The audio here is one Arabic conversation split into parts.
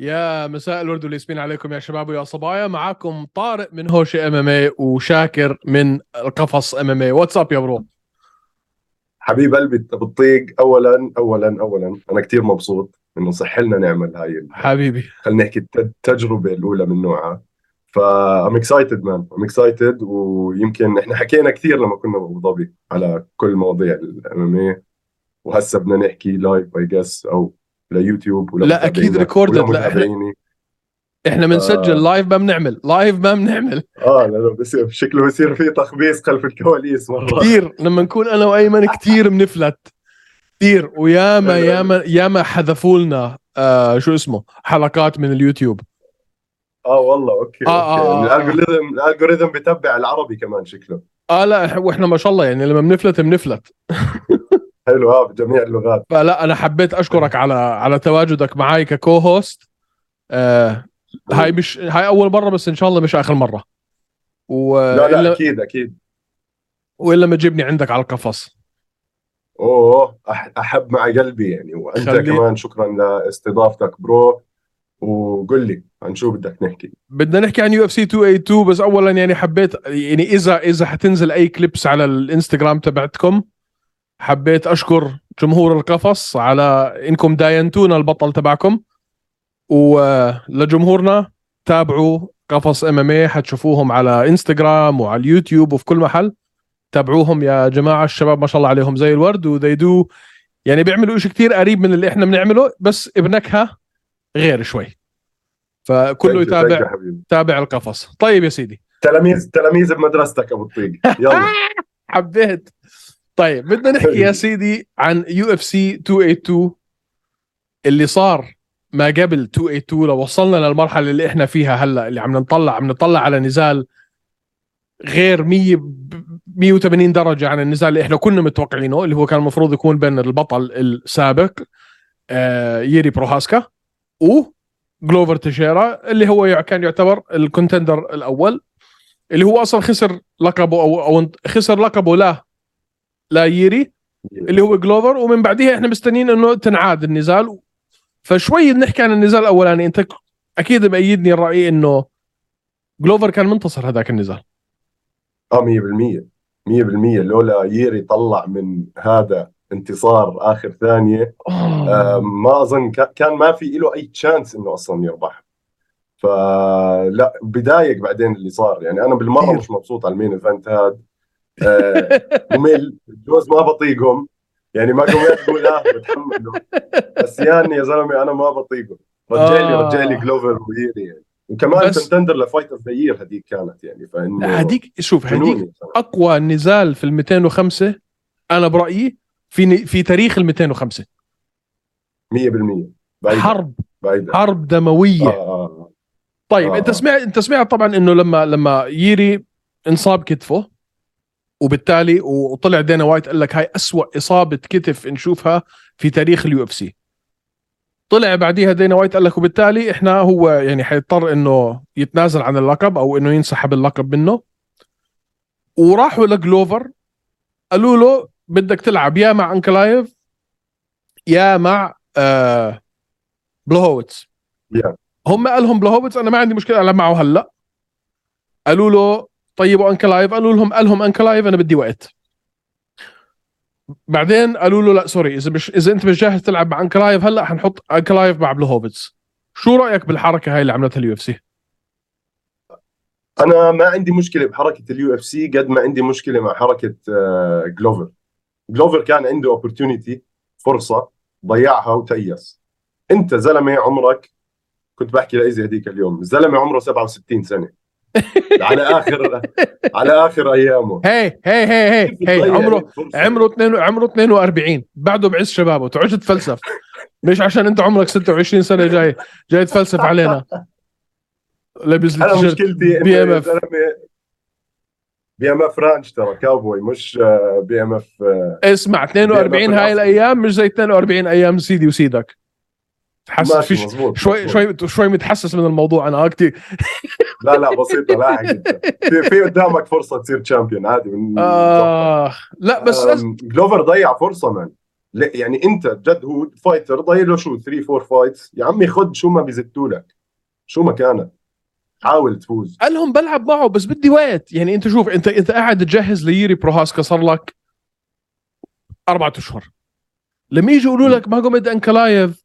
يا مساء الورد والياسمين عليكم يا شباب ويا صبايا. معاكم طارق من هوشي MMA وشاكر من القفص MMA. واتساب يا برو حبيب قلبي بالطيق. اولا انا كتير مبسوط انه صح لنا نعمل هاي حبيبي، خلينا نحكي التجربه الاولى من نوعها. فام اكسايتد مان، ام اكسايتد. ويمكن احنا حكينا كثير لما كنا بأبو ظبي على كل مواضيع الاماميه، وهسه بدنا نحكي لايف اي جس او لا يوتيوب ولا لا اكيد ريكوردد. لا احنا بنسجل لايف، ما بنعمل لايف، ما بنعمل لا بصير شكله يصير فيه تخبيص خلف الكواليس مرات كثير لما نكون انا وايمن كثير بنفلت كثير. وياما ياما ياما حذفوا لنا حلقات من اليوتيوب. والله اوكي. الالجوريثم بتبع العربي كمان شكله. لا واحنا ما شاء الله يعني لما بنفلت حلو بجميع اللغات. فلا انا حبيت اشكرك على تواجدك معي ككو هوست. هاي مش هاي اول مره، بس ان شاء الله مش اخر مره. لا اكيد والا ما تجيبني عندك على القفص. احب مع قلبي يعني. وانت كمان شكرا لاستضافتك برو. وقل لي عن شو بدك نحكي؟ بدنا نحكي عن UFC 282. بس اولا يعني حبيت يعني اذا حتنزل اي كليبس على الانستغرام تبعتكم، حبيت اشكر جمهور القفص على انكم داينتونا البطل تبعكم. ولجمهورنا تابعوا قفص MMA، حتشوفوهم على انستغرام وعلى اليوتيوب وفي كل محل. تابعوهم يا جماعه، الشباب ما شاء الله عليهم زي الورد. وذيدو يعني بيعملوا شيء كثير قريب من اللي احنا بنعمله، بس ابنكها غير شوي. فكله يتابع القفص. طيب يا سيدي، تلاميذ بمدرستك ابو الطيق، يلا حبيت. طيب بدنا نحكي يا سيدي عن UFC 282 اللي صار ما قبل 282. لو وصلنا للمرحله اللي احنا فيها هلا، اللي عم نطلع على نزال غير 180 درجه عن النزال اللي احنا كنا متوقعينه، اللي هو كان المفروض يكون بين البطل السابق ييري بروهاسكا وغلوفر تشيرا، اللي هو كان يعتبر الكونتندر الاول، اللي هو اصلا خسر لقبه او خسر لقبه لا ييري اللي هو غلوفر. ومن بعدها احنا مستنيين انه تنعاد النزال. فشوي بنحكي عن النزال الاولاني. انت اكيد بايدني الراي انه غلوفر كان منتصر هذاك النزال 100% لولا ييري طلع من هذا انتصار آخر ثانية. ما أظن كان ما في له أي تشانس إنه أصلا يربح. فلا بدايق بعدين اللي صار يعني. أنا بالمرة مش مبسوط على المين إيفنت هاد. ممل جوز، ما بطيقهم يعني. ما قمت بقوله بتحمله، بس يعني يا زلمة أنا ما بطيقهم. رجع لي غلوفر وييري يعني. وكمان تنتندر لفايتر زيير هديك كانت يعني. فإنه هديك شوف هديك أقوى نزال في 205 أنا برأيي في تاريخ 205 100%. حرب دمويه. طيب انت سمعت طبعا انه لما ييري انصاب كتفه، وبالتالي وطلع دينا وايت قال لك هاي اسوأ اصابه كتف نشوفها في تاريخ اليو اف سي. طلع بعديها دينا وايت قال لك وبالتالي احنا هو يعني حيضطر انه يتنازل عن اللقب او انه ينسحب اللقب منه. وراحوا لغلوفر قالوا له بدك تلعب يا مع أنكلايف يا مع بلوهوتس. هم قالهم بلوهوتس أنا ما عندي مشكلة ألعب معه هلأ. قالوا له طيب أنكلايف، قالهم أنكلايف أنا بدي وقت. بعدين قالوا له لا سوري، إذا أنت مش جاهز تلعب مع أنكلايف هلأ حنحط أنكلايف مع بلوهوتس. شو رأيك بالحركة هاي اللي عملتها اليو اف سي؟ أنا ما عندي مشكلة بحركة اليو اف سي قد ما عندي مشكلة مع حركة غلوفر كان عنده opportunity، فرصة ضيعها وتيأس. أنت زلمة عمرك، كنت بحكي لإيزي هديك اليوم، زلمة عمره 67 سنة على آخر أيامه. هي عمره 42 بعده بعز شبابه. تعوش تفلسف مش عشان أنت عمرك 26 سنة جاي تفلسف علينا. أنا مشكلتي BMF رانش ترى كاوبوي مش BMF. اسمع 42 هاي الأيام مش زي 42 أيام سيدي وسيدك. تحسس شوي متحسس من الموضوع أنا كتير. لا بسيطة لاحق. في قدامك فرصة تصير تشامبيون عادي. لا بس غلوفر ضيع فرصة من يعني انت جد هو فايتر ضايل له شو 3-4 فايتس يا عمي، خد شو ما بيزتوا لك شو ما كانت، حاول تفوز. قال لهم بلعب معه بس بدي وقت، يعني انت شوف انت قاعد تجهز لييري بروهاسكا صار لك 4 أشهر، لما يجي يقولوا لك ما قمد أنكلايف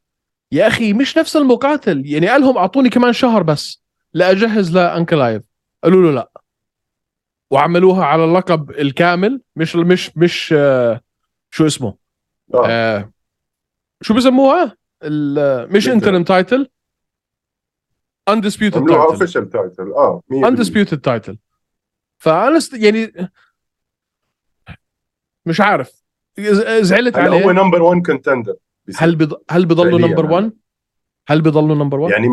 يا اخي مش نفس المقاتل، يعني قال لهم اعطوني كمان شهر بس لاجهز لأنكلايف، قالوا له لا، وعملوها على اللقب الكامل مش مش مش شو اسمه شو بسموها مش انترم تايتل، undisputed title. undisputed title. فأنا يعني مش عارف زعلت عليه. هو نمبر 1 كونتندر. هل بيضلوا نمبر 1؟ هل بيضلوا نمبر 1؟ يعني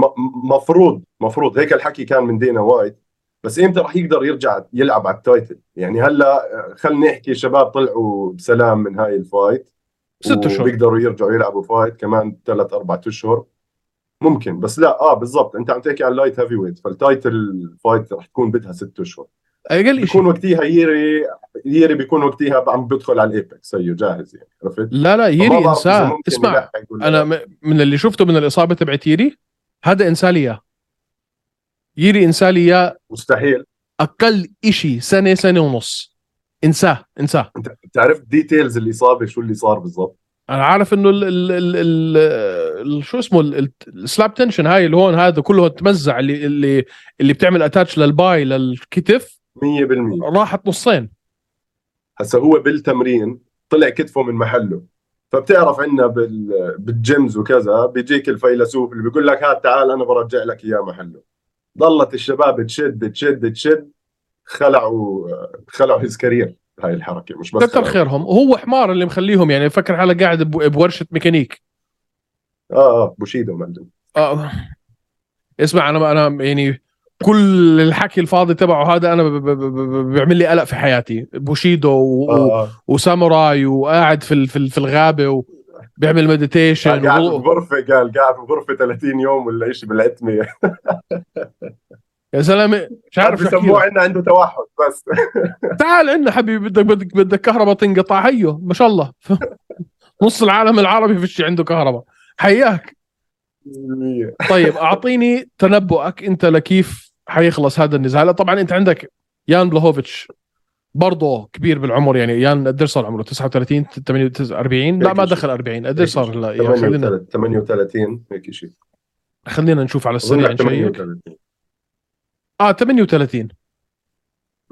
مفروض هيك الحكي كان من دينا وايت، بس امتى رح يقدر يرجع يلعب على التايتل؟ يعني هلا خلينا نحكي شباب طلعوا بسلام من هاي الفايت 6 أشهر، بيقدروا يرجعوا يلعبوا فايت كمان 3-4 أشهر ممكن، بس لا بالضبط انت عم تحكي على اللايت هيفي ويت، فالتايتل فايت رح تكون بدها 6 أشهر اقل، بيكون وقتها ييري بيكون وقتها عم بدخل على الايبكس هيو جاهز، يعني عرفت؟ لا ييري انسان، اسمع انا من اللي شفته من الاصابه تبعت ييري، هذا انساليه ييري انساليه، مستحيل اقل شيء سنه ونص، انساه. انت بتعرف ديتيلز الاصابه شو اللي صار بالضبط؟ انا عارف انه ال شو اسمه السلاب تنشن هاي اللي هون هذا كله تمزع، اللي بتعمل اتاتش للباي للكتف 100% راحت نصين. هسه هو بالتمرين طلع كتفه من محله، فبتعرف عندنا بالجيمز وكذا بيجيك الفيلسوف اللي بيقول لك هات تعال انا برجع لك اياه محله، ضلت الشباب تشد تشد تشد، خلعوا his career هاي الحركة، مش بس كتر خيرهم، وهو حمار اللي مخليهم، يعني فكر حاله قاعد بورشة ميكانيك بوشيدو مندوب اسمع انا يعني كل الحكي الفاضي تبعه هذا انا بيعمل لي قلق في حياتي، بوشيدو وساموراي وقاعد في الغابة وبيعمل مديتيشن، قاعد بغرفة قاعد بغرفة 30 يوم ولا ايش بالعتمة يا سلامي مش عارف يسموه عندنا عنده توحد بس تعال عندنا حبيبي بدك كهرباء تنقطع هيو ما شاء الله نص العالم العربي فيش عنده كهرباء حياك طيب اعطيني تنبؤك انت لكيف حيخلص هذا النزال؟ طبعا انت عندك يان بلاهوفيتش برضه كبير بالعمر، يعني يان قد صار عمره 39 48 لا ما دخل 40 قد صار هلا 38 هيك شيء، خلينا نشوف على السريع 38 38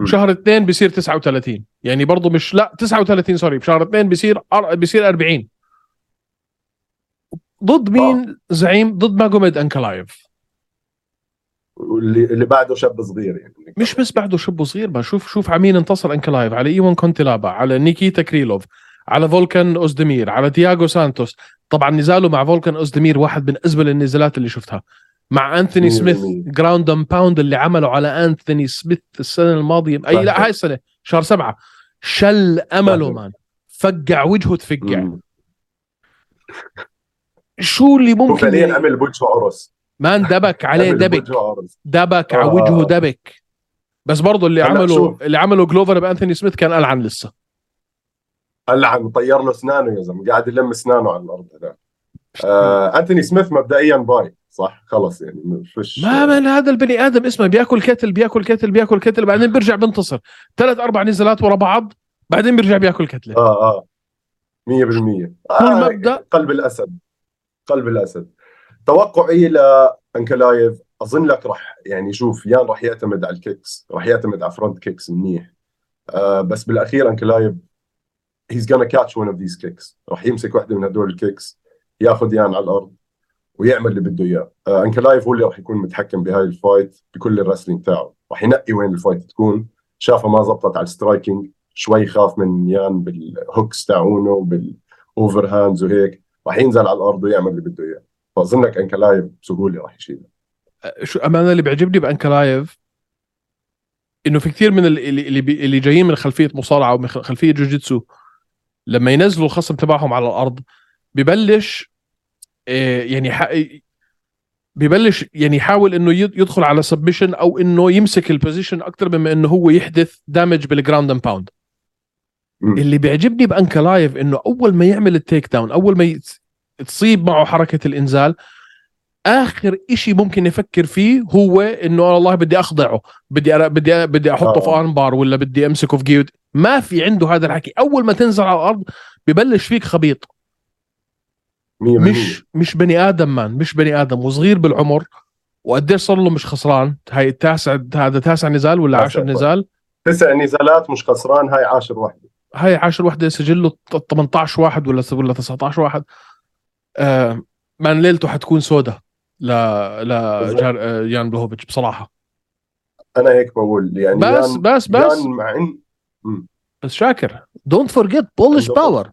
شهر 2 بيصير 39 يعني برضه مش لا 39 سوري بشهر 2 بيصير 40 ضد مين زعيم؟ ضد ماجوميد أنكلايف اللي بعده شاب صغير، يعني مش بس بعده شاب صغير، ما شوف عمين انتصر أنكلايف على إيوان كونتيلابا، على نيكيتا كريلوف، على فولكان أوزدمير، على تياغو سانتوس. طبعا نزاله مع فولكان أوزدمير واحد من أزبل النزالات اللي شفتها، مع أنثوني سميث جراوند أند باوند اللي عمله على أنثوني سميث السنة الماضية، أي لا هاي السنة شهر 7 شل أمله مان، فقع وجهه تفقع شو اللي ممكن فلين أمل بوجهه عرس مان، دبك عليه دبك على وجهه دبك، بس برضو اللي عمله جلوفر بأنثوني سميث كان ألعن لسه، ألعن طير له سنانه يا زلمة، قاعد يلم سنانه على الأرض هذا أنثوني سميث مبدئيا باي صح خلص، يعني مش ما هذا البني آدم اسمه بياكل كتل بعدين بيرجع بينتصر 3-4 نزالات ورا بعض بعدين بيرجع بياكل كتلة 100% قلب الأسد. توقعي لأنكلايف أظن لك رح يعني شوف يان رح يعتمد على الكيكس، رح يعتمد على فرونت كيكس منيح، بس بالأخير أنكلايف he's gonna catch one of these kicks، رح يمسك واحدة من هدول الكيكس ياخد يان على الأرض ويعمل اللي بده اياه. أنكلايف هو اللي راح يكون متحكم بهاي الفايت بكل الرسلين تاعه، راح ينقي وين الفايت تكون، شافه ما زبطت على السترايكينج شوي، خاف من يان بالهوكس تاعونه وبالاوفر هاندز وهيك، راح ينزل على الارض ويعمل اللي بده اياه، فاظنك أنكلايف بسهوله راح يشيله. شو امانه اللي بيعجبني بأنكلايف انه في كثير من اللي جايين من خلفيه مصارعه ومن خلفيه جوجيتسو لما ينزلوا الخصم تبعهم على الارض ببلش يحاول انه يدخل على سبمشن او انه يمسك البوزيشن اكثر مما انه هو يحدث دامج بالجراوند اند باوند، اللي بيعجبني بأنكلايف انه اول ما يعمل التيك داون، اول ما تصيب معه حركة الانزال، اخر اشي ممكن يفكر فيه هو انه الله بدي اخضعه، بدي احطه في ارمبار، ولا بدي امسكه في جيود. ما في عنده هذا الحكي. اول ما تنزل على الارض ببلش فيك خبيط. مش بني ادم، مش بني ادم، وصغير بالعمر، وقديش صار له مش خسران. هاي التاسع، هذا تاسع نزال ولا 10 نزال؟ 9 نزالات مش خسران. هاي 10 وحده، هاي 10 وحده سجله 18 واحد ولا 19 واحد. من ليلته حتكون سودة لا يان بلوهوفيتش بصراحة. أنا هيك بقول يعني. بس يعني بس شاكر don't forget Polish power.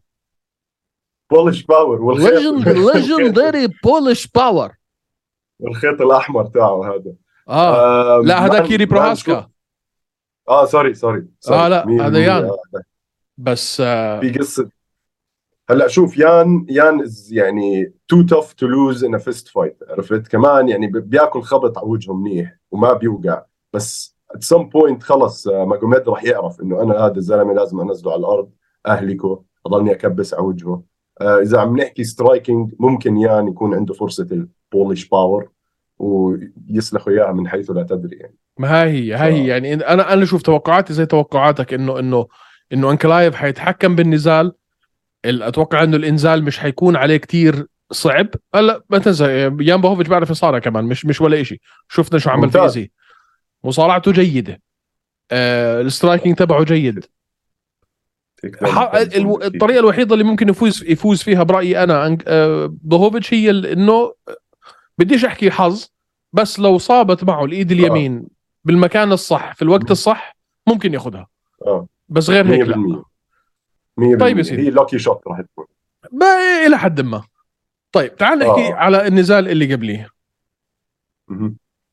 Polish power legendary Polish power. والخيط الأحمر تاعه هذا. لا هذا كيري بروهاسكا. سوري لا هذا يان. بس في قصة هلا شوف، يان يعني too tough to lose in a fist fight. عرفت كمان يعني بياكل خبط على وجهه منيح وما بيوقع، بس at some point خلص ماجوميد راح يعرف انه انا هذا الزلمه لازم انزله على الارض، اهلكه، اضلني اكبس على وجهه. اذا عم نحكي سترايكينج، ممكن يان يكون عنده فرصه البولش باور ويسلخوا اياها من حيث لا تدري يعني. ما هي يعني انا شوف توقعاتي زي توقعاتك، انه أنكلايف حيتحكم بالنزال. اتوقع انه الانزال مش حيكون عليه كتير صعب. هلا ما تنسى يان بلوهوفيتش بعرف يصارع كمان، مش ولا شيء. شفنا شو عمل في ايزي، مصارعته جيده، السترايكينج تبعه جيد. الطريقه الوحيده اللي ممكن يفوز فيها برايي انا بلوهوفيتش هي انه بديش احكي حظ، بس لو صابت معه الايد اليمين بالمكان الصح في الوقت الصح ممكن ياخذها، بس غير هيك لا. طيب يا سيدي، هي لوكي شوت راح تكون الى حد ما. طيب تعال نحكي على النزال اللي قبليه.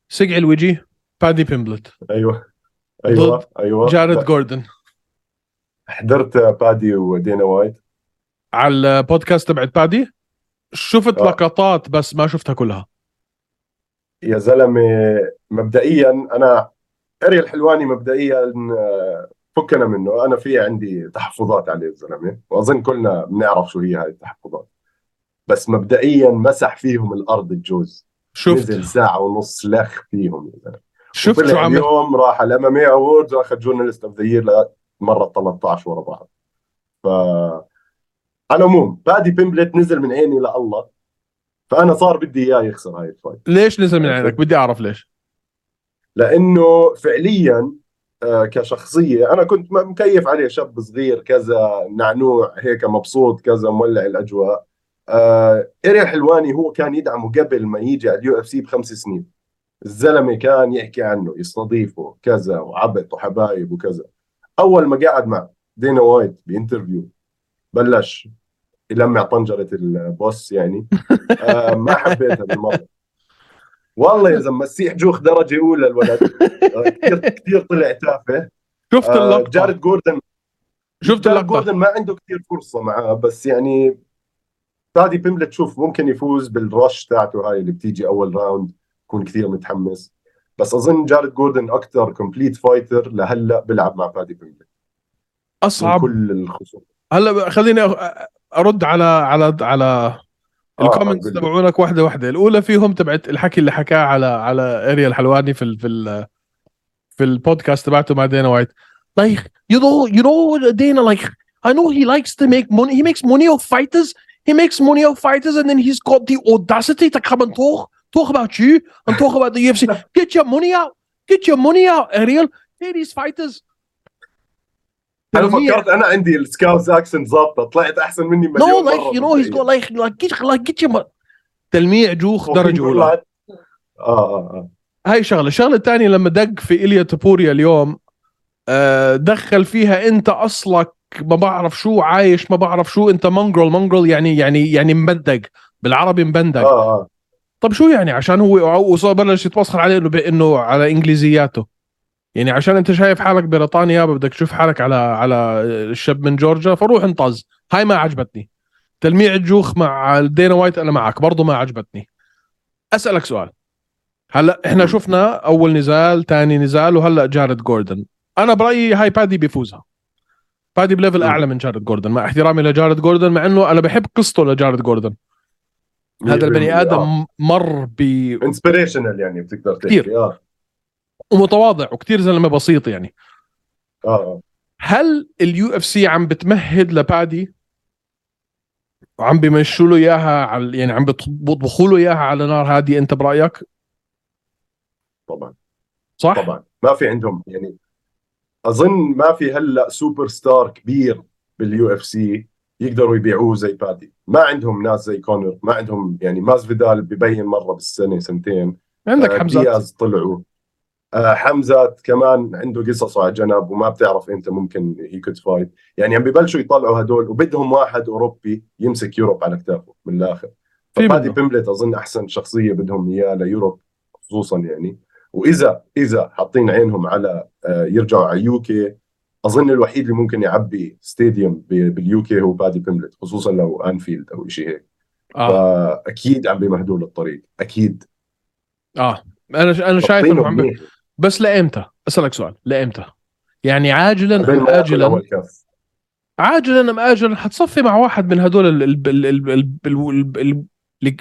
سقع الوجه بادي بيمبلت. ايوه جاريد جوردن. حضرت بادي ودينا وايت على البودكاست تبعت بادي، شفت لقطات بس ما شفتها كلها. يا زلمه مبدئيا انا اري الحلواني مبدئيا فكنا منه. أنا في عندي تحفظات عليه الزلمة، وأظن كلنا بنعرف شو هي هاي التحفظات، بس مبدئيا مسح فيهم الأرض الجوز. شفت نزل ساعة ونص لخ فيهم يا زلمة. شفت شو عمل اليوم؟ راح على MMA Awards وأخذ جورناليست أوف ذا يير مرة 13 ورا بعض. على العموم بادي بيمبلت نزل من عيني إلى الله، فأنا صار بدي إياه يخسر هاي الفايت. ليش نزل من عينك؟ بدي أعرف ليش. لأنه فعليا كشخصية أنا كنت مكيف عليه، شاب صغير كذا، نعنوع هيك، مبسوط كذا، مولع الأجواء. إيريال حلواني هو كان يدعمه قبل ما يجي على اليو اف سي ب5 سنين. الزلمة كان يحكي عنه، يستضيفه كذا، وعبط وحبايب وكذا. أول ما قاعد مع دينا وايت بانترفيو بلش يلمع طنجرة البوس يعني. ما حبيتها بالمرة والله يا زلمه. مسيح جوخ درجه اولى الولد. كثير طلع تافه. شفت اللقطه جاريد جوردن، شفت اللقطه جوردن ما عنده كثير فرصه معاه، بس يعني بادي بيمبلت شوف ممكن يفوز بالرش تاعته هاي اللي بتيجي اول راوند، يكون كثير متحمس. بس اظن جاريد جوردن اكثر كومبليت فايتر لهلا بيلعب مع بادي بيمبلت. اصعب كل الخصوم. هلا خليني ارد على الكومنتس تبعونك واحدة واحدة. الأولى فيهم تبعت الحكي اللي حكاه على إيريال حلواني في البودكاست تبعته مع دينا وايت. Like you know Dana, like I know he likes to make money. He makes money off fighters. And then he's got the audacity to come and talk about you and talk about the UFC. Get your money out. Ariel. Pay these fighters. أنا فكرت أنا عندي السكاوز أكسنت ضابطة، طلعت أحسن مني مليون مرة. No, like you know he's got like you. تلميع جوخ درجة أولى. هاي شغلة. الشغلة الثانية لما دق في إليا توبوريا اليوم، دخل فيها أنت أصلك ما بعرف شو، عايش ما بعرف شو، أنت منجرل يعني مبندق بالعربي، مبندق. طب شو يعني؟ عشان هو بلش يتوسخر عليه إنه على إنجليزياته. يعني عشان انت شايف حالك بريطانيا بدك تشوف حالك على الشاب من جورجيا، فروح انطز. هاي ما عجبتني. تلميع الجوخ مع دينا وايت انا معك برضو ما عجبتني. اسألك سؤال، هلا احنا شفنا اول نزال، تاني نزال، وهلا جاريد جوردن. انا برأيي هاي بادي بيفوزها. بادي بليفل اعلى من جارد جوردن، مع احترامي لجارد جوردن، مع انه انا بحب قصته لجارد جوردن. هذا البني ادم مر ب انسبيريشنال يعني بتقدر تحكي ومتواضع وكثير زلمه بسيط يعني. هل اليو اف سي عم بتمهد لبادي وعم بيمشوا له اياها على يعني عم بيطبخوا له اياها على نار هادي، انت برايك؟ طبعا صح، طبعا ما في عندهم يعني، اظن ما في هلا سوبر ستار كبير باليو اف سي يقدروا يبيعوه زي بادي. ما عندهم ناس زي كونر، ما عندهم يعني ماس فيدال ببين مره بالسنه سنتين، عندك حمزات طلعوا، حمزات كمان عنده قصص على جنب وما بتعرف امتى ممكن هي كود فايت يعني. عم ببلشوا يطلعوا هدول وبدهم واحد اوروبي يمسك يوروب على كتافه من الاخر. فبادي بيمبلت اظن احسن شخصيه بدهم اياه ليوروب خصوصا يعني. واذا حاطين عينهم على يرجعوا على يوكي، اظن الوحيد اللي ممكن يعبي ستاديوم باليوكي هو بادي بيمبلت، خصوصا لو انفيلد او شيء هيك. فاكيد عم بمهدول الطريق اكيد. انا شايف انه عم بس لامتى؟ اسالك سؤال، لامتى يعني؟ عاجلا ام اجلا حتصفي مع واحد من هدول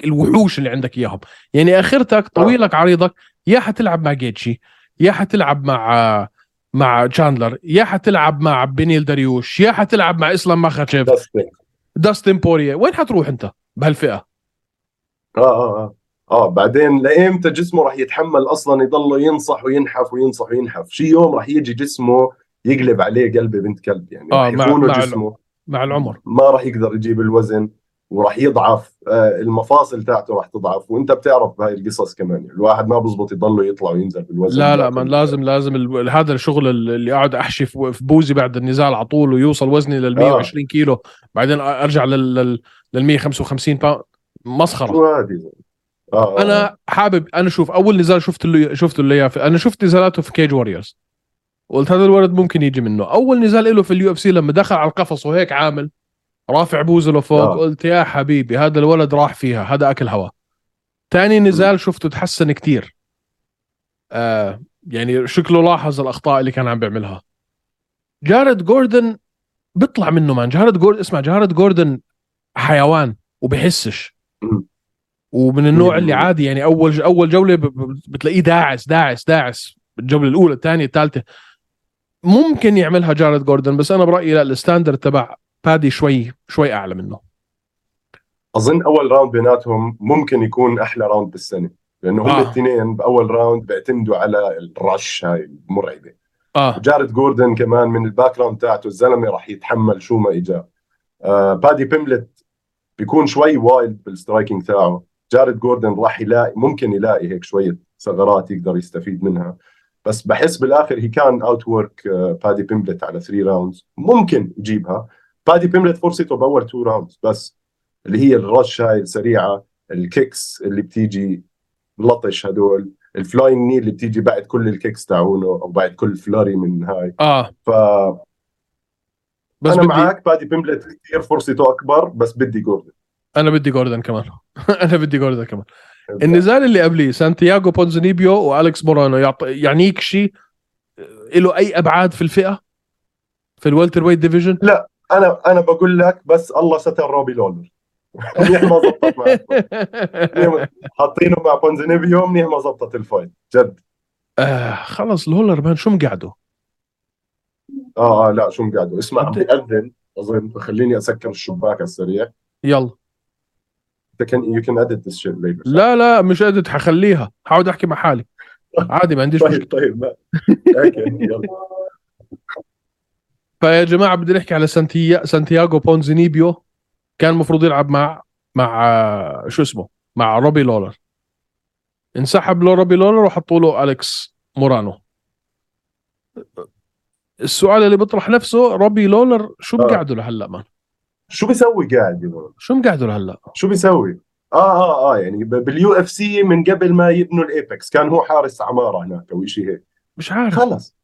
الوحوش اللي عندك اياهم يعني. اخرتك طويلك عريضك، يا حتلعب مع جيتشي، يا حتلعب مع تشاندلر، يا حتلعب مع بنيل داريوش، يا حتلعب مع اسلام ماخاتشيف، داستن بوريه. وين حتروح انت بهالفئه؟ بعدين لامتى جسمه راح يتحمل اصلا يضل ينصح وينحف وينصح وينحف؟ شي يوم راح يجي جسمه يقلب عليه قلبه بنت كلب يعني. مع جسمه مع العمر ما راح يقدر يجيب الوزن وراح يضعف، المفاصل تاعته راح تضعف. وانت بتعرف بهاي القصص كمان، الواحد ما بزبط يضله يطلع وينزل بالوزن. لا من لازم هذا الشغل اللي قاعد احشي في بوزي بعد النزال على طول ويوصل وزني لل 120 كيلو بعدين ارجع لل 155 باوند، مسخره. انا حابب، انا شوف اول نزال شفت له اياه، انا شفت نزالاته في كيج واريورز قلت هذا الولد ممكن يجي منه. اول نزال له في اليو اف سي لما دخل على القفص وهيك عامل رافع بوزه لفوق، قلت يا حبيبي هذا الولد راح فيها، هذا اكل هوا. تاني نزال شفته تحسن كتير، يعني شكله لاحظ الاخطاء اللي كان عم بيعملها. جارد جوردن بيطلع منه مان. جارد جوردن حيوان وبحسش، ومن النوع اللي عادي يعني اول جوله بتلاقيه داعس الجوله الاولى الثانيه الثالثه ممكن يعملها جارد جوردن. بس انا برايي لا، الستاندرد تبع بادي شوي اعلى منه. اظن اول راوند بيناتهم ممكن يكون احلى راوند بالسنه، لانه هم الاثنين باول راوند بيعتمدوا على الرش هاي المرعبه. جارد جوردن كمان من الباك جراوند تاعته الزلمه راح يتحمل شو ما اجى. بادي بيمبلت بيكون شوي وايلد بالسترايكينج تاعه، جارد جوردن راح يلاقي ممكن يلاقي هيك شويه ثغرات يقدر يستفيد منها. بس بحس بالاخر هي كان اوت وورك بادي بيمبلت على 3 راوندز ممكن يجيبها. بادي بيمبلت فرصته باول 2 راوندز بس، اللي هي الرش هاي السريعه، الكيكس اللي بتيجي لطش هدول، الفلاينج ني اللي بتيجي بعد كل الكيكس تاعونه او بعد كل فلاري من هاي. ف بس انا معك بادي بيمبلت كثير فرصته اكبر، بس بدي جوردن كمان انا بدي جوردن كمان. النزال اللي قبليه سانتياغو بونزينيبيو والكس مورانو، يعنيك شيء له اي ابعاد في الفئه في الوالتر ويت ديفيجن؟ لا، انا بقول لك بس الله ستر روبي لولر منيح ما زبطت معه، حاطينه مع بونزينيبيو منيح ما زبطت الفايت جد. خلص لولر مان شو مقعده. لا شو مقعده. اسمع عم بيأذن اظن، خليني اسكر الشباك على السريع. يلا you can edit this shit later. لا مش edit، حخليها، حاعود احكي مع حالي عادي ما عنديش مشكله. طيب اوكي يلا. فيا جماعه بدي نحكي على سانتياغو بونزينيبيو. كان المفروض يلعب مع شو اسمه، مع روبي لولر، انسحب له روبي لولر وحطوا له أليكس مورانو. السؤال اللي بيطرح نفسه، روبي لولر شو بقعده لهلا مان؟ شو بيسوي قاعد يقول؟ شو مقعده لهلا؟ شو بيسوي؟ يعني باليو اف سي من قبل ما يبنوا الايبكس كان هو حارس عماره هناك او شيء هيك، مش عارف. خلص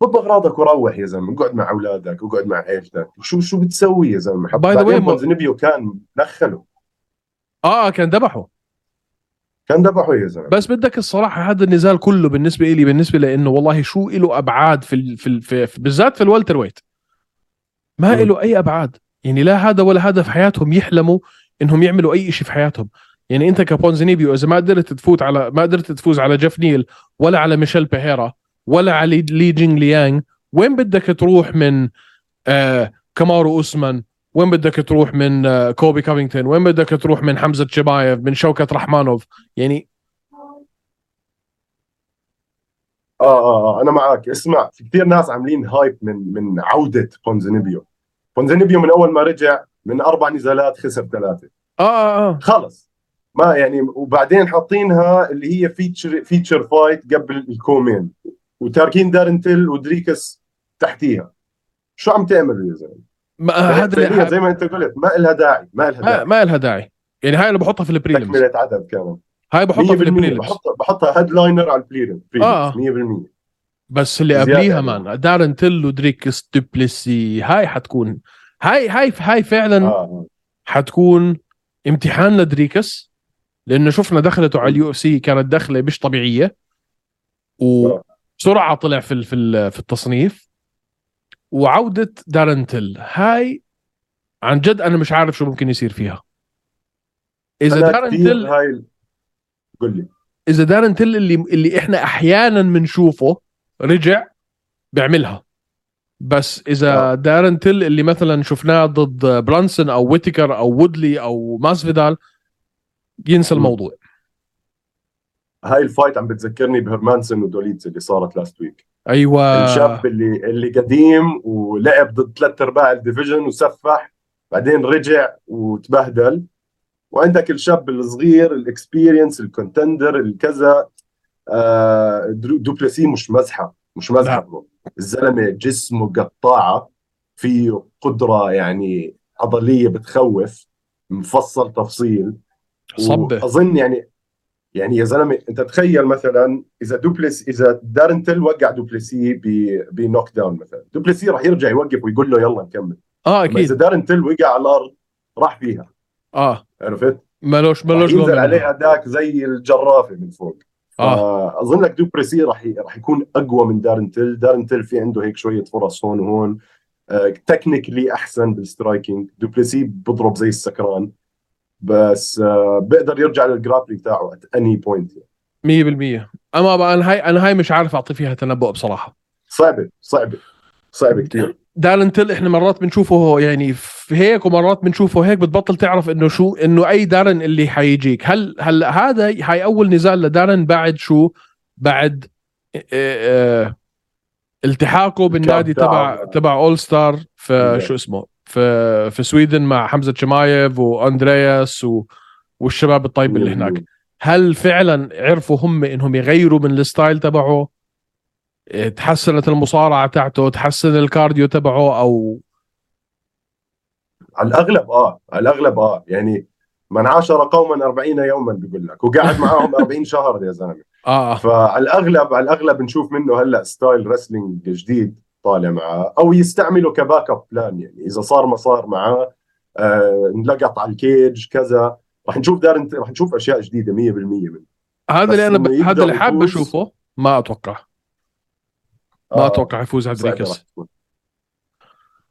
خذ اغراضك وروح يا زلمه، اقعد مع اولادك وقعد مع عيلتك. شو بتسوي يا زلمه؟ حبيبي بونزينيبيو كان دخله، كان ذبحه يا زلمه. بس بدك الصراحه هذا النزال كله بالنسبه لي، بالنسبه لانه والله شو له ابعاد في بالذات في الوالتر ويت. ما له أي أبعاد يعني, لا هذا ولا هذا في حياتهم يحلموا إنهم يعملوا أي شيء في حياتهم. يعني أنت كبونزينيبيو إذا ما قدرت تفوز على جيف نيل ولا على ميشيل بيهيرا ولا على لي جينغ ليانغ, وين بدك تروح من كامارو أوسمان, وين بدك تروح من كوبي كافينغتون, وين بدك تروح من حمزة تشيبايف, من شوكت رحمانوف؟ يعني انا معك. اسمع, في كثير ناس عاملين هايب من عودة بونزينيبيو من اول ما رجع من 4 نزالات خسر 3 خلص ما يعني, وبعدين حاطينها اللي هي فيتشر فايت قبل الكومين وتاركين دارين تيل ودريكس تحتيها. شو عم تعمل يا زلمه؟ هذا زي ما انت قلت ما لها داعي يعني. هاي اللي بحطها في البريليمز تكملة عدد كمان, هاي بحطها في البريليمز, بحطها هيدلاينر على البريليمز 100%. بس اللي قبليها مان دارين تيل ودريكس دو بليسي, هاي حتكون هاي فعلا حتكون امتحان لدريكس, لانه شفنا دخلته على اليو اف سي كانت دخله مش طبيعيه, وسرعه طلع في التصنيف. وعودة دارين تيل هاي عن جد أنا مش عارف شو ممكن يصير فيها. إذا دارين تيل هاي قل لي, إذا دارين تيل اللي إحنا أحيانا منشوفه رجع بيعملها, بس إذا دارين تيل اللي مثلا شفناه ضد برانسون أو ويتكر أو وودلي أو ماسفيدال ينسى الموضوع. هاي الفايت عم بتذكرني بهرمانسون ودوليتس اللي صارت لاست ويك. ايوه, الشاب اللي قديم ولعب ضد 3/4 الديفيجن وسفح, بعدين رجع وتبهدل. وعندك الشاب الصغير الاكسبيرينس الكونتندر الكذا, دوبليسي مش مزحه. الزلمه جسمه قطاعه, فيه قدره يعني عضليه بتخوف, مفصل تفصيل صبه. اظن يعني يا زلمه انت تخيل مثلا اذا دارين تيل وقع دوبليسي بنوك داون مثلا, دوبليسي راح يرجع يوقف ويقول له يلا نكمل. اكيد. اذا دارين تيل وقع على الارض راح فيها, عرفت, ملوش ينزل عليها داك زي الجرافه من فوق. اظن لك دوبليسي راح يكون اقوى من دارين تيل. دارين تيل في عنده هيك شويه فرص هون وهون, تكنيكلي احسن بالسترايكينج. دوبليسي بضرب زي السكران, بس بقدر يرجع للجرابلي بتاعه at any point 100%. أما أنا هاي مش عارف أعطي فيها تنبؤ بصراحة. صعبة كتير. دارين تيل إحنا مرات بنشوفه يعني في هيك, ومرات بنشوفه هيك, بتبطل تعرف إنه أي دارين اللي حيجيك. هل هذا هاي أول نزال لدارين بعد التحاقه بالنادي تبع أول ستار في شو اسمه في سويدن مع حمزة شمايف وأندرياس والشباب الطيب اللي هناك. هل فعلا عرفوا هم إنهم يغيروا من الستايل تبعه؟ تحسنت المصارعة تاعته, تحسن الكارديو تبعه, أو على الأغلب يعني من عاشر قوما 40 يوما بيقول لك, وقاعد معاهم 40 شهر يا زلمة. فعلى الأغلب نشوف منه هلأ ستايل رسلينج جديد طالع معه, أو يستعمله كباك أب بلان. يعني إذا صار ما صار معه نلقط على الكيج كذا, رح نشوف أشياء جديدة 100%. هذا اللي حاب أشوفه. ما أتوقع يفوز على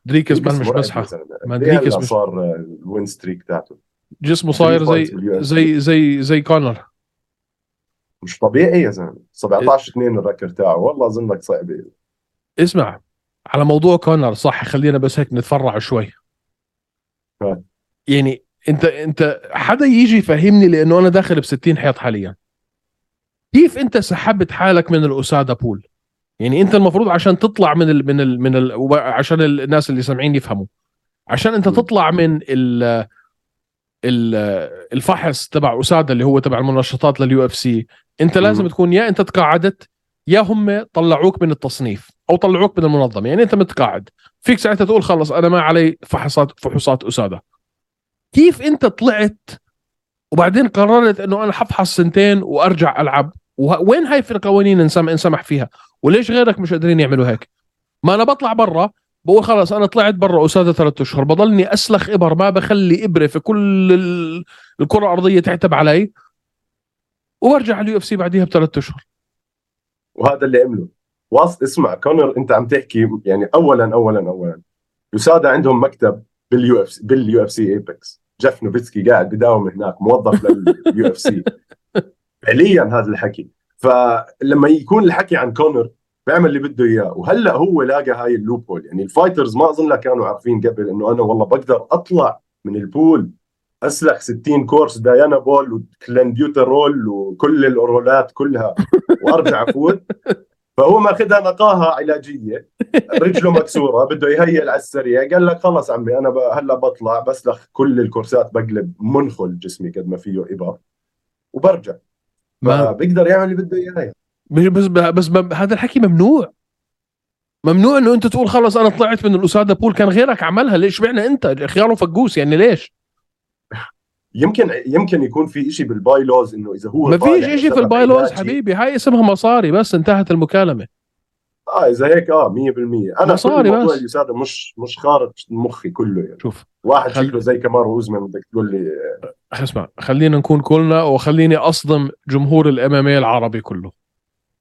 دريكس مش مزحة. ما دريكس مش صار الوين ستريك تاعته, جسمه صاير زي كونر, مش طبيعي يا زلمة. 17-2 الركر تاعه, والله أظنك صعب. اسمع, على موضوع كونر صح, خلينا بس هيك نتفرع شوي. يعني انت حدا يجي فهمني, لانه انا داخل ب60 حيط حاليا. كيف انت سحبت حالك من الأوسادا بول؟ يعني انت المفروض عشان تطلع من ال من ال من ال عشان الناس اللي سامعين يفهموا, عشان انت تطلع من الفحص تبع أوسادا اللي هو تبع المنشطات لليو اف سي, انت لازم تكون يا انت تقاعدت, يا هم طلعوك من التصنيف او طلعوك من المنظمه. يعني انت متقاعد, فيك ساعتها تقول خلص انا ما علي فحوصات أوسادا. كيف انت طلعت وبعدين قررت انه انا حفحص 2 وارجع العب؟ وين هاي في القوانين انسمح فيها؟ وليش غيرك مش قادرين يعملوا هيك؟ ما انا بطلع برا بقول خلص انا طلعت برا أوسادا 3 اشهر, بضلني اسلخ ابر, ما بخلي ابره في كل الكره الارضيه تعتب علي, وارجع اليو اف سي بعديها ب3 اشهر. وهذا اللي عمله. اسمع كونر, انت عم تحكي يعني اولا يسادا عندهم مكتب باليو اف سي ايبكس. جيف نوفيتسكي قاعد بداوم هناك موظف لليو اف سي فعليا. هذا الحكي، فلما يكون الحكي عن كونر بيعمل اللي بده اياه. وهلا هو لاقى هاي اللوبول، يعني الفايترز ما اظن لا كانوا عارفين قبل انه انا والله بقدر اطلع من البول اسلخ 60 كورس دايانا بول وكلنديوترول وكل الأورولات كلها وارجع افوت. فهو ماخذها نقاها علاجيه، رجله مكسوره بده يهيل على السريع، قال لك خلص عمي انا هلا بطلع بسلخ كل الكورسات، بقلب منخل جسمي قد ما فيه ابر وبرجع. بقدر يعمل اللي بده اياه. بس هذا الحكي ممنوع انه انت تقول خلص انا طلعت من الاساده بول، كان غيرك عملها، ليش بعنا انت خياله فقوس يعني؟ ليش؟ يمكن يكون في إشي بالبايلوز إنه إذا هو ما فيش إشي في البايلوز حبيبي، هاي اسمها مصاري بس، انتهت المكالمة. إذا هيك 100%. أنا كل الموضوع اليسادة مش خارج مخي كله يعني. شوف واحد شكله زي كمار وزمان بدك تقول لي اسمع، خلينا نكون كلنا، وخليني أصدم جمهور الأمامي العربي كله.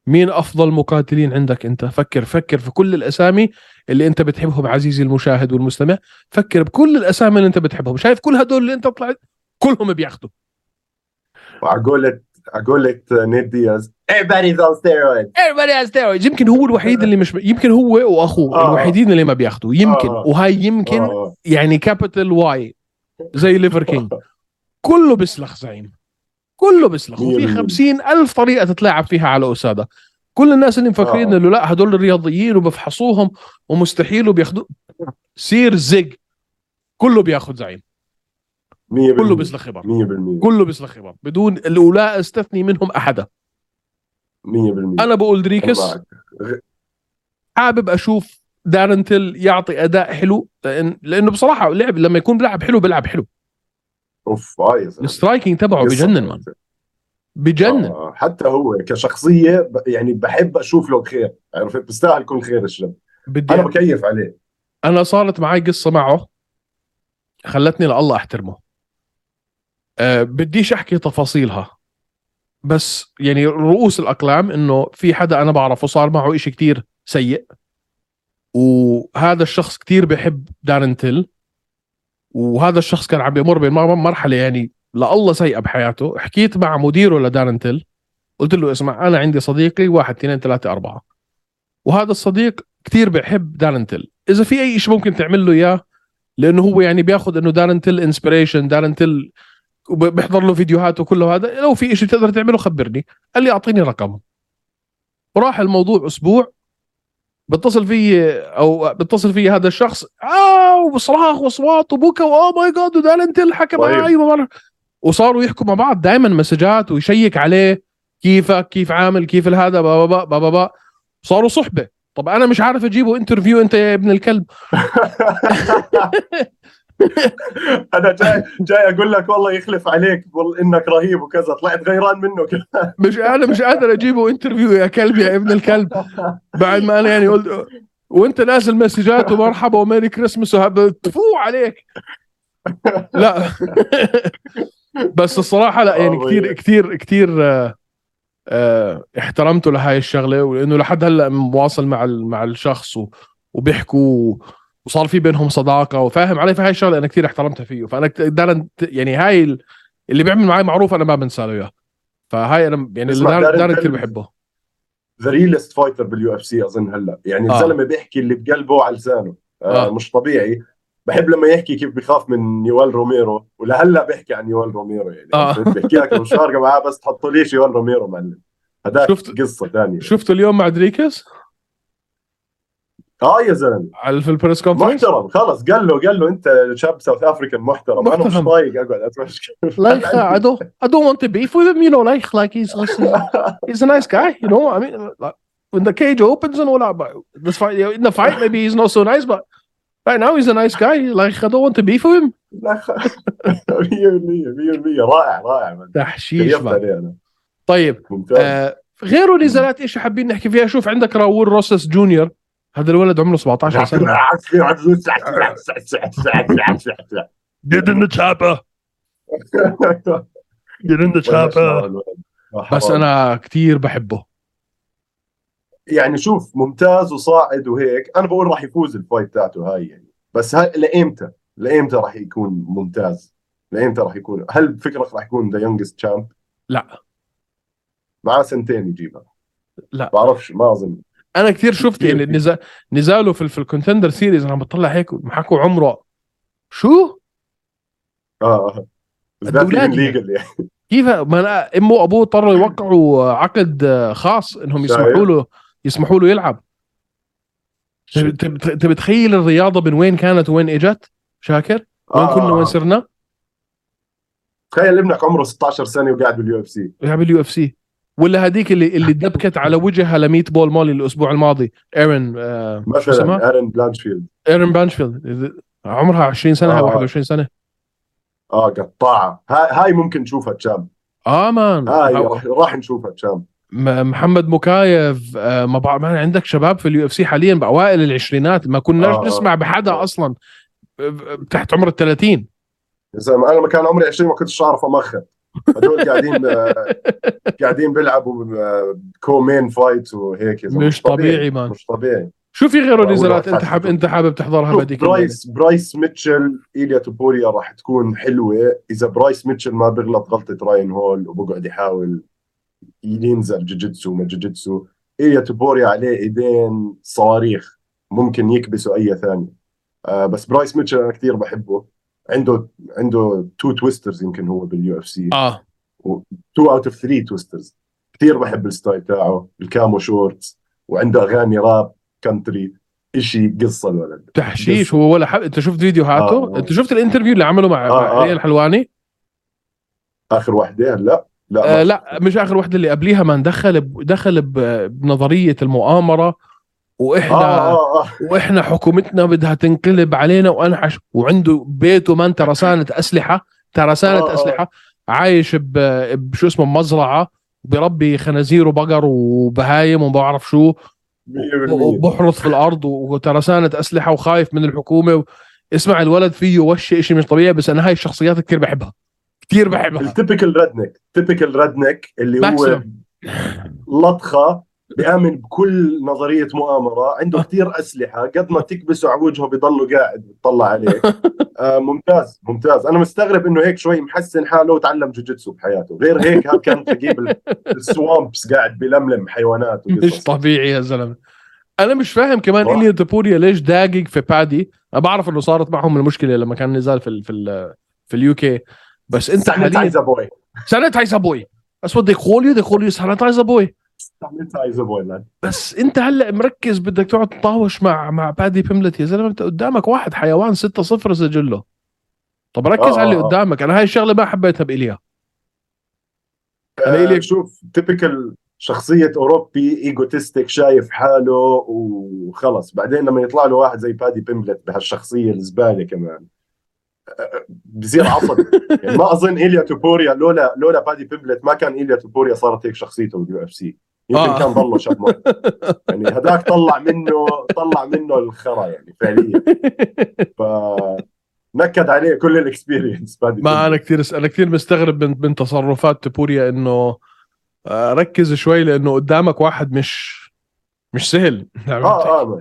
مين أفضل مقاتلين عندك أنت؟ فكر في كل الأسامي اللي أنت بتحبهم عزيزي المشاهد والمستمع، فكر بكل الأسامي اللي أنت بتحبهم. شايف كل هدول اللي أنت طلعت كلهم بياخدوا، وعقولة نيد دياز everybody's on steroids everybody's on steroids. يمكن هو الوحيد اللي مش يمكن هو وأخوه الوحيدين اللي ما بياخدوا يمكن وهاي يمكن يعني كابيتال واي زي ليفر كينج كله بيسلخ زعيم، كله بيسلخ، وفي 50,000 طريقة تتلاعب فيها على أسادة. كل الناس اللي مفكرين إنه لا هدول الرياضيين وبفحصوهم ومستحيل وبياخدوا، سير زج، كله بياخد زعيم، كله بيسلخ خبر، 100% كله بيسلخ خبر بدون الاولى استثني منهم احدا 100%. انا بقول دريكس حابب اشوف دارن تيل يعطي اداء حلو، لانه بصراحه لعب لما يكون بيلعب حلو اوف عايز السترايكينج تبعه بجنن مان بجنن. حتى هو كشخصيه يعني بحب اشوف له خير، عرفت بيستاهل كل خير الشاب، انا بكيف عليه. انا صارت معي قصه معه خلتني لله احترمه، بديش أحكي تفاصيلها، بس يعني رؤوس الأقلام إنه في حدا أنا بعرفه صار معه إشي كتير سيء، وهذا الشخص كتير بحب دارن تيل، وهذا الشخص كان عم يمر بمرحلة يعني لله سيئة بحياته. حكيت مع مديره لدارن تيل، قلت له اسمع أنا عندي صديقي 1 2 3 4 وهذا الصديق كتير بحب دارن تيل، إذا في أي إشي ممكن تعمل له إياه، لأنه هو يعني بياخد إنه دارن تيل إنسبريشن، دارن تيل وبحضر له فيديوهات وكله هذا، لو في إشي تقدر تعمله خبرني. قال لي أعطيني رقمه، وراح الموضوع أسبوع بتصل في هذا الشخص وصراخ وصوات وبكا وآه ماي جاد ودارن تيل حكى معي، وصاروا يحكوا مع بعض دائما مسجات ويشيك عليه كيفك كيف عامل كيف هذا بابا بابا بابا، صاروا صحبة. طب أنا مش عارف أجيبه انترفيو أنت يا ابن الكلب. أنا جاي أقول لك والله يخلف عليك والله إنك رهيب وكذا، طلعت غيران منه كذا. أنا مش قادر أجيبه انترفيو يا كلب يا ابن الكلب، بعد ما أنا يعني قلت وأنت نازل مسجات ومرحبا وميري كريسمس وهبتفوه عليك. لا بس الصراحة لا يعني كتير كتير كتير احترمته لهاي الشغلة، وإنه لحد هلأ مواصل مع الشخص وبيحكوا وصار في بينهم صداقة وفاهم عليه، فهاي الشغلة أنا كتير احترمتها فيه. فأنا دارن يعني هاي اللي بيعمل معي معروف أنا ما بنساله إياه، فهاي أنا يعني دارن كتير بحبه. The realest fighter باليو اف سي أظن هلأ يعني الزلمة بيحكي اللي بقلبه على لسانه. مش طبيعي. بحب لما يحكي كيف بيخاف من نيوال روميرو، ولا هلأ بيحكي عن نيوال روميرو يعني بيحكي لك مش فارقة معاه، بس تحط ليش نيوال روميرو معلم، هذا قصة تانية. شفته اليوم مع دريكس يا زلمه على في البريس كونفرنس، محترم خلص. قال له انت شاب ساوث افريكان محترم، انا مش طايق اقعد اتمشى لايك I don't want to be for him, you know, like he's a nice guy, you know, I mean like, when the cage opens and all that, but this fight, in the fight maybe he's not so nice, but right now he's a nice guy, like I don't want to be for him. 100% رائع تحشيش. طيب غيره نزلات ايش حابين نحكي فيها؟ شوف عندك راول روسس جونيور، هذا الولد عمره 17 سنة. didn't the chopper بس أنا كتير بحبه يعني، شوف ممتاز وصاعد وهيك. أنا بقول راح يفوز الفايت تاعته هاي يعني، بس هاي لامتى؟ لامتى راح يكون ممتاز؟ لامتى راح يكون؟ هل فكرك راح يكون ذا يونجست تشامب؟ لا معاه سنتين يجيبها. لا بعرفش ما اظن. انا كثير شفت يعني نزاله في الكونتندر سيريز انا بطلع هيك حكوا عمره شو؟ اللي كيف ما أنا امه وابوه اضطروا يوقعوا عقد خاص انهم يسمحوا له يلعب. انت بتخيل الرياضه من وين كانت وين اجت شاكر؟ وين كنا وين صرنا؟ تخيل ابنك عمره 16 سنه وقاعد باليو اف سي يلعب باليو اف سي. ولا هذيك اللي دبكت على وجهها لميت بول مالي الاسبوع الماضي ايرن مثلا ايرن بلانشفيلد عمرها 20 سنه 21 سنه قطاعه. هاي ممكن نشوفها تشام مان راح نشوفها تشام. محمد مكايف ما بعرف. عندك شباب في اليو اف سي حاليا باوائل العشرينات ما كناش نسمع بحدا اصلا تحت عمر ال30. انا ما كان عمري 20 ما كنتش اعرف امخر. هدول قاعدين بيلعبوا كومين فايت وهيك مش طبيعي مان مش طبيعي. شو في غيره نزالات انت حابب تحضرها بديك؟ برايس ميتشل إيليا توبوريا راح تكون حلوه اذا برايس ميتشل ما بغلط غلطه راين هول وبقعد يحاول ينزل جوجيتسو ما جوجيتسو. إيليا توبوريا عليه ايدين صواريخ ممكن يكبسوا اي ثاني. بس برايس ميتشل انا كثير بحبه. عنده تو تويسترز يمكن هو باليو اف سي تو اوت اوف 3 تويسترز. كثير بحب الستايل تاعه الكامو شورتس وعنده اغاني راب كانتري اشي قصه الولد تحشيش قصة. هو ولا حب. انت شفت فيديوهاته؟ انت شفت الانترفيو اللي عمله مع علي الحلواني اخر واحدة؟ لا مش اخر واحدة اللي قبليها. ما دخل بنظرية المؤامرة واحنا حكومتنا بدها تنقلب علينا وانحش وعنده بيته من ترسانة اسلحة عايش بشو اسمه مزرعة بربي خنازير وبقر وبهايم وبعرف شو وبحرث في الارض وترسانة اسلحة وخايف من الحكومة. اسمع الولد فيه وش شيء مش طبيعي. بس انا هاي الشخصيات كثير بحبها التيبيكال ردنك اللي هو لطخة بيأمن بكل نظرية مؤامرة. عنده كتير أسلحة قد ما تكبسه على وجهه بيضله قاعد بتطلع عليك. ممتاز. أنا مستغرب إنه هيك شوي محسن حاله وتعلم جوجيتسو بحياته. غير هيك كان تجيب السوامبس قاعد بلملم حيوانات مش طبيعي يا زلمة. أنا مش فاهم كمان إليا توبوريا ليش داقق في بادي. أنا بعرف إنه صارت معهم المشكلة لما كان نزال في اليو كي. بس أنت حاليا سانيتايز أبوي بس ودي يقول سانيتايز أبوي بس انت هلا مركز بدك تقعد تطاوش مع بادي بيملت يا زلمه. انت قدامك واحد حيوان 6-0 سجله. طب ركز على اللي قدامك. انا هاي الشغله ما حبيتها بإليا. انا إليا شوف تيبيكال شخصيه اوروبي ايجوتستيك شايف حاله وخلص. بعدين لما يطلع له واحد زي بادي بيملت بهالشخصيه الزباله كمان بيصير عصبي. يعني ما اظن إليا توبوريا لولا بادي بيملت ما كان إليا توبوريا صارت هيك شخصيته باليو اف سي. يمكن كان ضله شاب مهم. يعني هداك طلع منه الخرا يعني فعليا. فنكد عليه كل الاكسبيرينس. ما انا كثير مستغرب من تصرفات توبوريا انه ركز شوي لانه قدامك واحد مش سهل.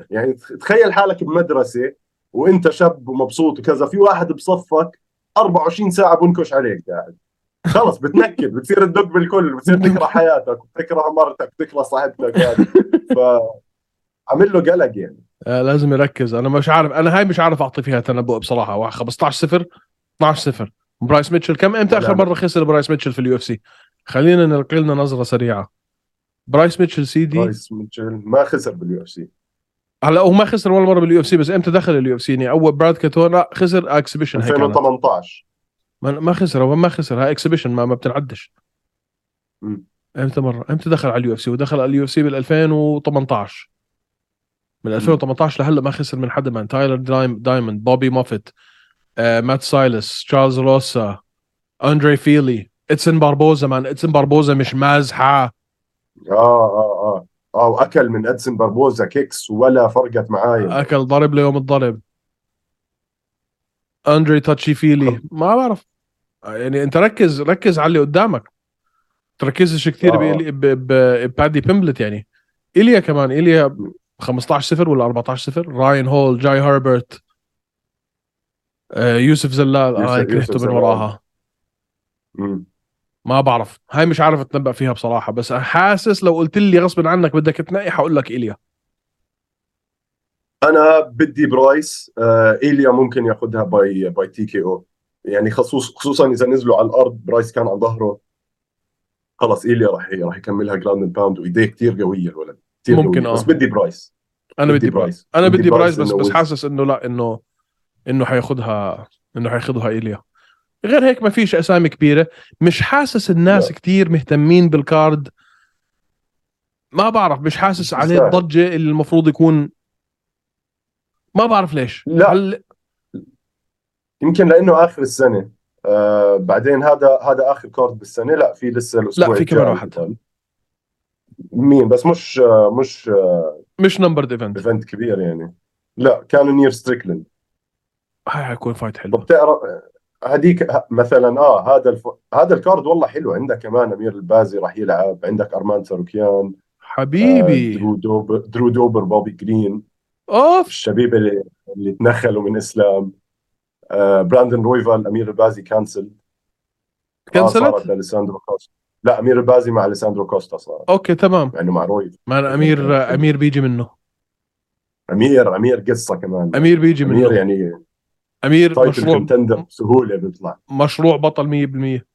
يعني تخيل حالك بمدرسه وانت شاب ومبسوط وكذا في واحد بصفك 24 ساعه بنكش عليك قاعد خلص بتنكد بتصير تدق بالكل بتصير تكره حياتك بتكره مرتك بتكره صاحبتك يعني. فعمل له قلق يعني. لازم يركز. انا مش عارف. انا هاي مش عارف اعطي فيها تنبؤ بصراحه. 15-0 12-0 برايس ميتشل كم امتى اخر مره خسر برايس ميتشل في اليو اف سي؟ خلينا نلقي لنا نظره سريعه. برايس ميتشل سيدي ما خسر باليو اف سي. هلا هو ما خسر ولا مره باليو اف سي. بس امتى دخل اليو اف سي؟ يعني اول براد كاتونا خسر اكسبيشن 2018 ما خسر هاي اكسبيشن ما بتنعدش. امتى دخل على اليو اف سي؟ ودخل على اليو اف سي بال2018 من 2018 لهلا ما خسر من حدا. من تايلر دايموند بوبي موفيت مات سايلس تشارلز روسا اندري فيلي اتسن باربوزا مش مازحه. واكل من ادسن بربوزا كيكس ولا فرقت معايا. اكل ضرب ليوم الضرب. اندري تاتشيفيلي ما بعرف. يعني انت ركز على اللي قدامك. تركزش كثير بادي بيمبلت. يعني إليا كمان 15-0 ولا 14-0. راين هول جاي هاربرت يوسف زلال كرهته من وراها. ما بعرف هاي مش عارف اتنبأ فيها بصراحة، بس حاسس لو قلت لي غصب عنك بدك تنقي حقول لك إيليا. أنا بدي برايس. إيليا ممكن ياخدها باي تي كي أو، يعني خصوصا إذا نزلوا على الأرض. برايس كان على ظهره، خلص إيليا راح يكملها جراند باوند، وإيديه كتير قوية الولد، كتير ممكن قوية. بس بدي برايس. أنا بدي برايس. أنا بدي برايس، بس حاسس إنه لا، إنه حياخدها، إنه حياخدها إيليا. غير هيك ما فيش أسامي كبيرة، مش حاسس الناس كتير مهتمين بالكارد. ما بعرف، مش حاسس عليه الضجة اللي المفروض يكون. ما بعرف ليش. لا يمكن لأنه آخر السنة. بعدين هذا آخر كارد بالسنة. لا في لسه الأسبوع. لا في كمان واحد. مين بس مش نمبر ايفنت كبير يعني. لا كانوا نير ستريكلند. هاي حيكون فايت حلو. بتعرف هديك مثلا هذا الكارد والله حلو. عندك كمان امير البازي راح يلعب، عندك ارمان ساروكيان حبيبي، درو دوبر، بوبي جرين، اوف الشبيبه اللي تنخلوا من اسلام، براندن رويفال. امير البازي كانسلت اليساندرو كوستا. لا امير البازي مع اليساندرو كوستا صار. اوكي تمام، يعني مع رويف. ما امير بيجي منه. امير قصه كمان. امير بيجي منه، امير يعني امير مشروع بسهوله بيطلع مشروع بطل 100%.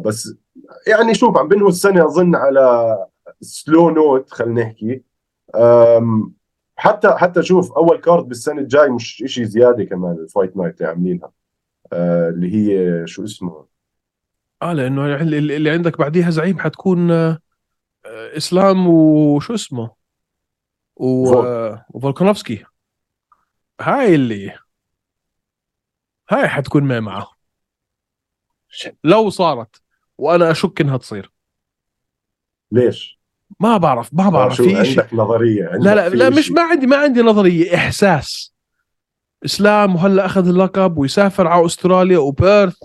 بس يعني شوف، عم بنهوا السنه اظن على سلو نوت، خلينا نحكي. حتى شوف اول كارد بالسنه الجاي مش شيء زياده كمان. الفايت نايت اللي عاملينها اللي هي شو اسمه، لانه اللي عندك بعديها زعيم حتكون اسلام وشو اسمه وفولكانوفسكي. هاي اللي هاي حتكون ما معه لو صارت، وانا اشك انها تصير. ليش؟ ما بعرف في شيء. عندك نظريه؟ عندك لا مش ما عندي نظريه، احساس. اسلام وهلا اخذ اللقب ويسافر على استراليا وبيرث.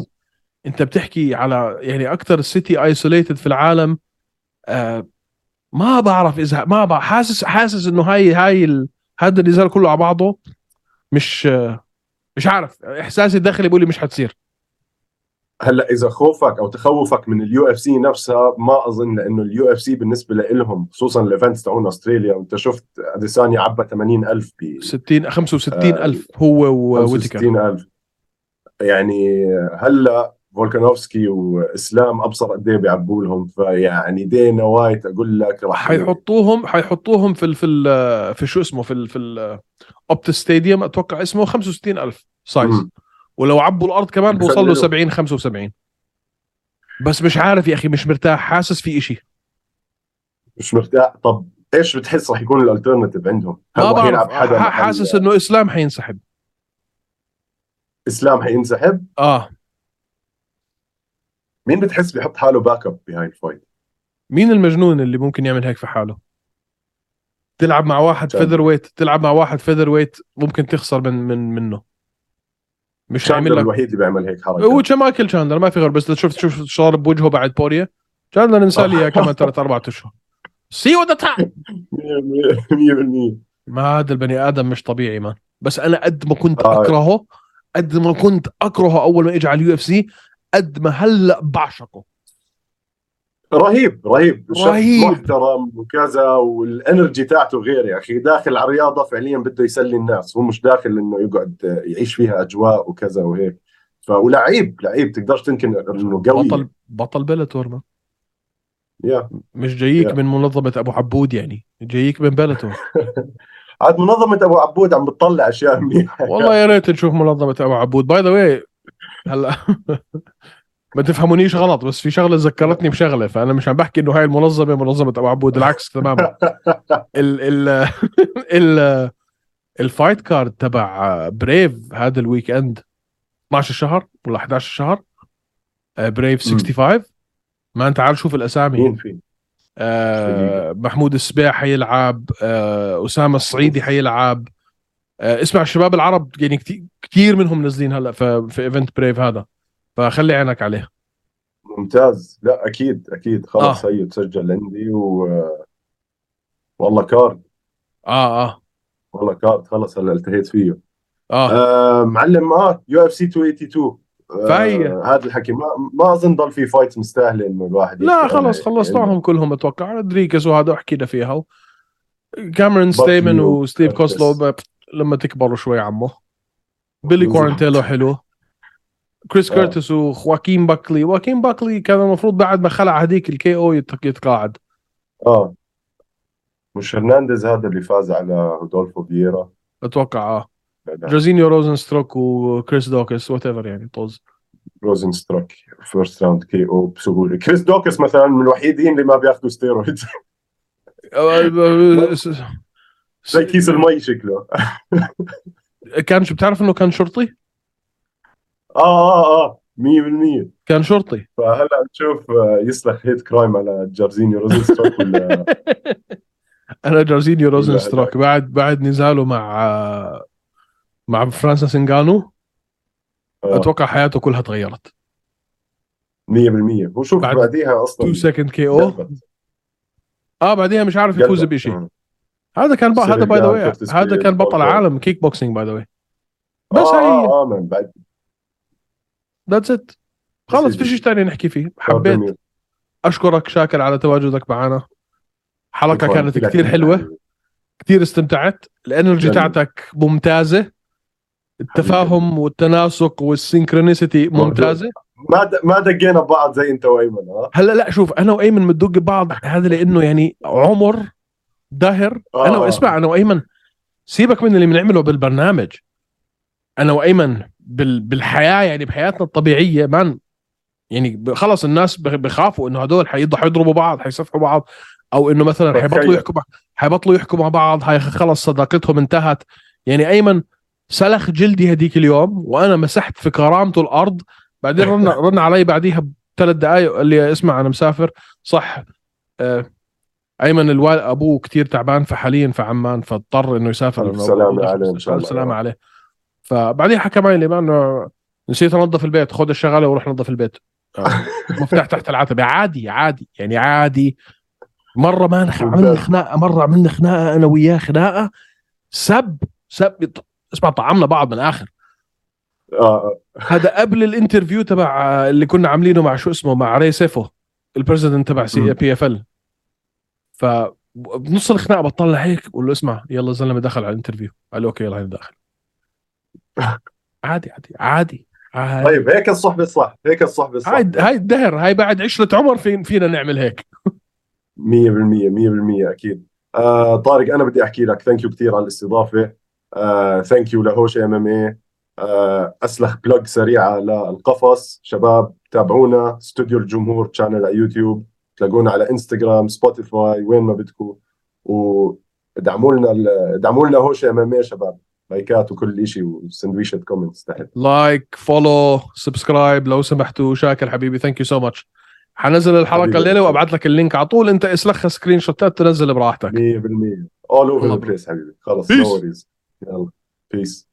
انت بتحكي على يعني اكثر سيتي ايسوليتد في العالم. ما بعرف اذا ما بعرف. حاسس انه هذا النزال كله على بعضه مش عارف. احساسي الداخلي بيقول لي مش حتصير. هلا اذا خوفك او تخوفك من اليو اف سي نفسها، ما اظن، لانه اليو اف سي بالنسبه لهم خصوصا الايفنتس تاعون استراليا، وانت شفت اديسانيا عبى 80,000 ب 60 65,000 هو وويتكر 60,000. يعني هلا فولكانوفسكي واسلام ابصر قد ايه بيعبوا لهم. فيعني دينا وايت اقول لك راح حيحطوهم في شو اسمه في اوبت ستاديوم اتوقع اسمه 65,000 سايز. ولو عبوا الارض كمان بوصل له 70 75. بس مش عارف يا اخي، مش مرتاح، حاسس في اشي مش مرتاح. طب ايش بتحس راح يكون الالترناتيف عندهم؟ حاسس انه اسلام حينسحب. مين بتحس بيحط حاله باك اب بهاي الفايت؟ مين المجنون اللي ممكن يعمل هيك في حاله؟ تلعب مع واحد فيذر ويت ممكن تخسر منه. مش عامل لك الوحيد اللي بيعمل هيك حركه هو مايكل شاندلر، ما في غير. بس شفت الشعر بوجهه بعد بوريا. شاندلر نسال اياه كمان 3-4 اشهر. سي وذا تايم 100%. ما هذا البني ادم مش طبيعي مان. بس انا قد ما كنت اكرهه اول ما اجى على اليو اف سي، قد ما هلا بعشقه. رهيب محترم وكذا، والانرجي تاعته غير يا اخي. داخل على الرياضه فعليا بده يسلي الناس، هو مش داخل انه يقعد يعيش فيها اجواء وكذا وهيك. ولعيب تقدرش تمكن انه قوي. بطل بلاتور ما مش جايك من منظمه ابو عبود، يعني جايك من بلاتور. عاد منظمه ابو عبود عم بتطلع اشياء منيحه. والله يا ريت نشوف منظمه ابو عبود. باي ذا واي هلا ما تفهمونيش غلط، بس في شغله ذكرتني بشغله. فانا مش عم بحكي انه هاي المنظمه منظمه ابو عبود، العكس تماما. ال الفايت كارد تبع بريف هذا الويك اند 12 شهر ولا 11 شهر. بريف 65 ما انت عارف. شوف الاسامي مين فين. محمود السباع حيلعب، اسامه الصعيدي حيلعب. اسمع الشباب العرب يعني كتير منهم نزلين هلا في ايفنت بريف هذا، فخلي عينك عليه. ممتاز. لا اكيد خلاص. هي تسجل عندي والله كارد. والله كارد خلاص هلا التهيت فيه. معلم يو اف سي 282 هذا الحكي ما اظن ضل في فايت مستاهله انه الواحد لا خلص خلصناهم كلهم اتوقع. رودريغيز وهذا حكينا فيها كاميرون ستيمن وستيف كوسلو لما تكبروا شوي عمه. بيلي كوارنتيلو حلو. كريس كيرتس وخواكين باكلي. واكين باكلي كان المفروض بعد ما خلع هديك الكي او يتقاعد. مش هرنانديز هذا اللي فاز على هودولفو فييرا اتوقع. جيرزينيو روزنستروك وكريس داوكس وات ايفر يعني طز. روزنستروك فيرست راوند كي او بسهوله. كريس داوكس مثلا من الوحيدين اللي ما بياخذوا ستيرويد. زي كيس المي شكله. كان شو بتعرف انه كان شرطي؟ 100% كان شرطي. فهلا نشوف يصلح هيت كرايم على جيرزينيو روزنستروك ولا انا جيرزينيو روزنستروك بعد نزاله مع فرانسيس انغانو اتوقع حياته كلها تغيرت 100%. هو شوف بعديها اصلا 2 سكند كي او بعديها مش عارف يفوز بشيء. هذا كان هذا باي ذا واي هذا كان بطل عالم كيك بوكسينج باي ذا واي بس هي من بعد ذاتس ات خلص في شيء ثاني نحكي فيه. حبيت اشكرك شاكر على تواجدك معنا. حلقه كانت كثير حلوه كثير استمتعت. الانرجي تاعتك ممتازه. التفاهم والتناسق والسينكرونيسيتي ممتازه. ما دقينا ببعض زي انت وايمن. هلا لا شوف انا وايمن مندق ببعض هذا لانه يعني عمر دهر. انا واسمع انا وايمن سيبك من اللي بنعمله بالبرنامج. انا وايمن بالحياه يعني بحياتنا الطبيعيه مان يعني خلص الناس بخافوا انه هدول حيضربوا بعض حيصفحوا بعض او انه مثلا حيبطلوا يحكوا مع بعض. هاي خلص صداقتهم انتهت. يعني ايمن سلخ جلدي هديك اليوم وانا مسحت في كرامته الارض. بعدين رن علي بعديها بثلاث دقائق قال لي اسمع انا مسافر صح. ايمن الوالد ابوه كتير تعبان فحاليا في عمان فاضطر انه يسافر. السلام عليكم السلام عليه. فبعدين حكى معي لي انه نسيت انظف البيت خذ الشغاله وروح نظف البيت. مفتاح تحت العتبه. عادي يعني عادي. مرة ما عملنا خناقة أنا وياه خناقة سب اسمع طعمنا بعض من آخر. هذا قبل الانترفيو تبع اللي كنا عاملينه مع شو اسمه مع ري سيفو البريزيدنت تبع PFL. فبنص الخناقة بطلع هيك بقول له اسمع يلا زلمة دخل على الانترفيو قال له اوكي يلا هينا داخل. عادي طيب هيك الصحبة الصح هاي الدهر. هاي بعد عشرة عمر فينا نعمل هيك 100% أكيد. طارق أنا بدي أحكي لك ثانك يو كتير على الاستضافة. ثانك يو لهوشي MMA. أسلخ بلوج سريعة للقفص شباب تابعونا استوديو الجمهور شانل على يوتيوب تلاقونا على إنستغرام سبوتيفاي وين ما بدكم ودعمولنا هوشي MMA شباب لايكات وكل إشي وسندويشة كومنتس تحت لايك فولو سبسكرايب لو سمحتوا. شاكر حبيبي ثانك يو سو ماتش. حنزل الحلقة الليلة وابعت لك اللينك على طول. انت اسلخها سكرين شوتات تنزل براحتك 100% all over the place حبيبي. خلص no worries. يلا peace.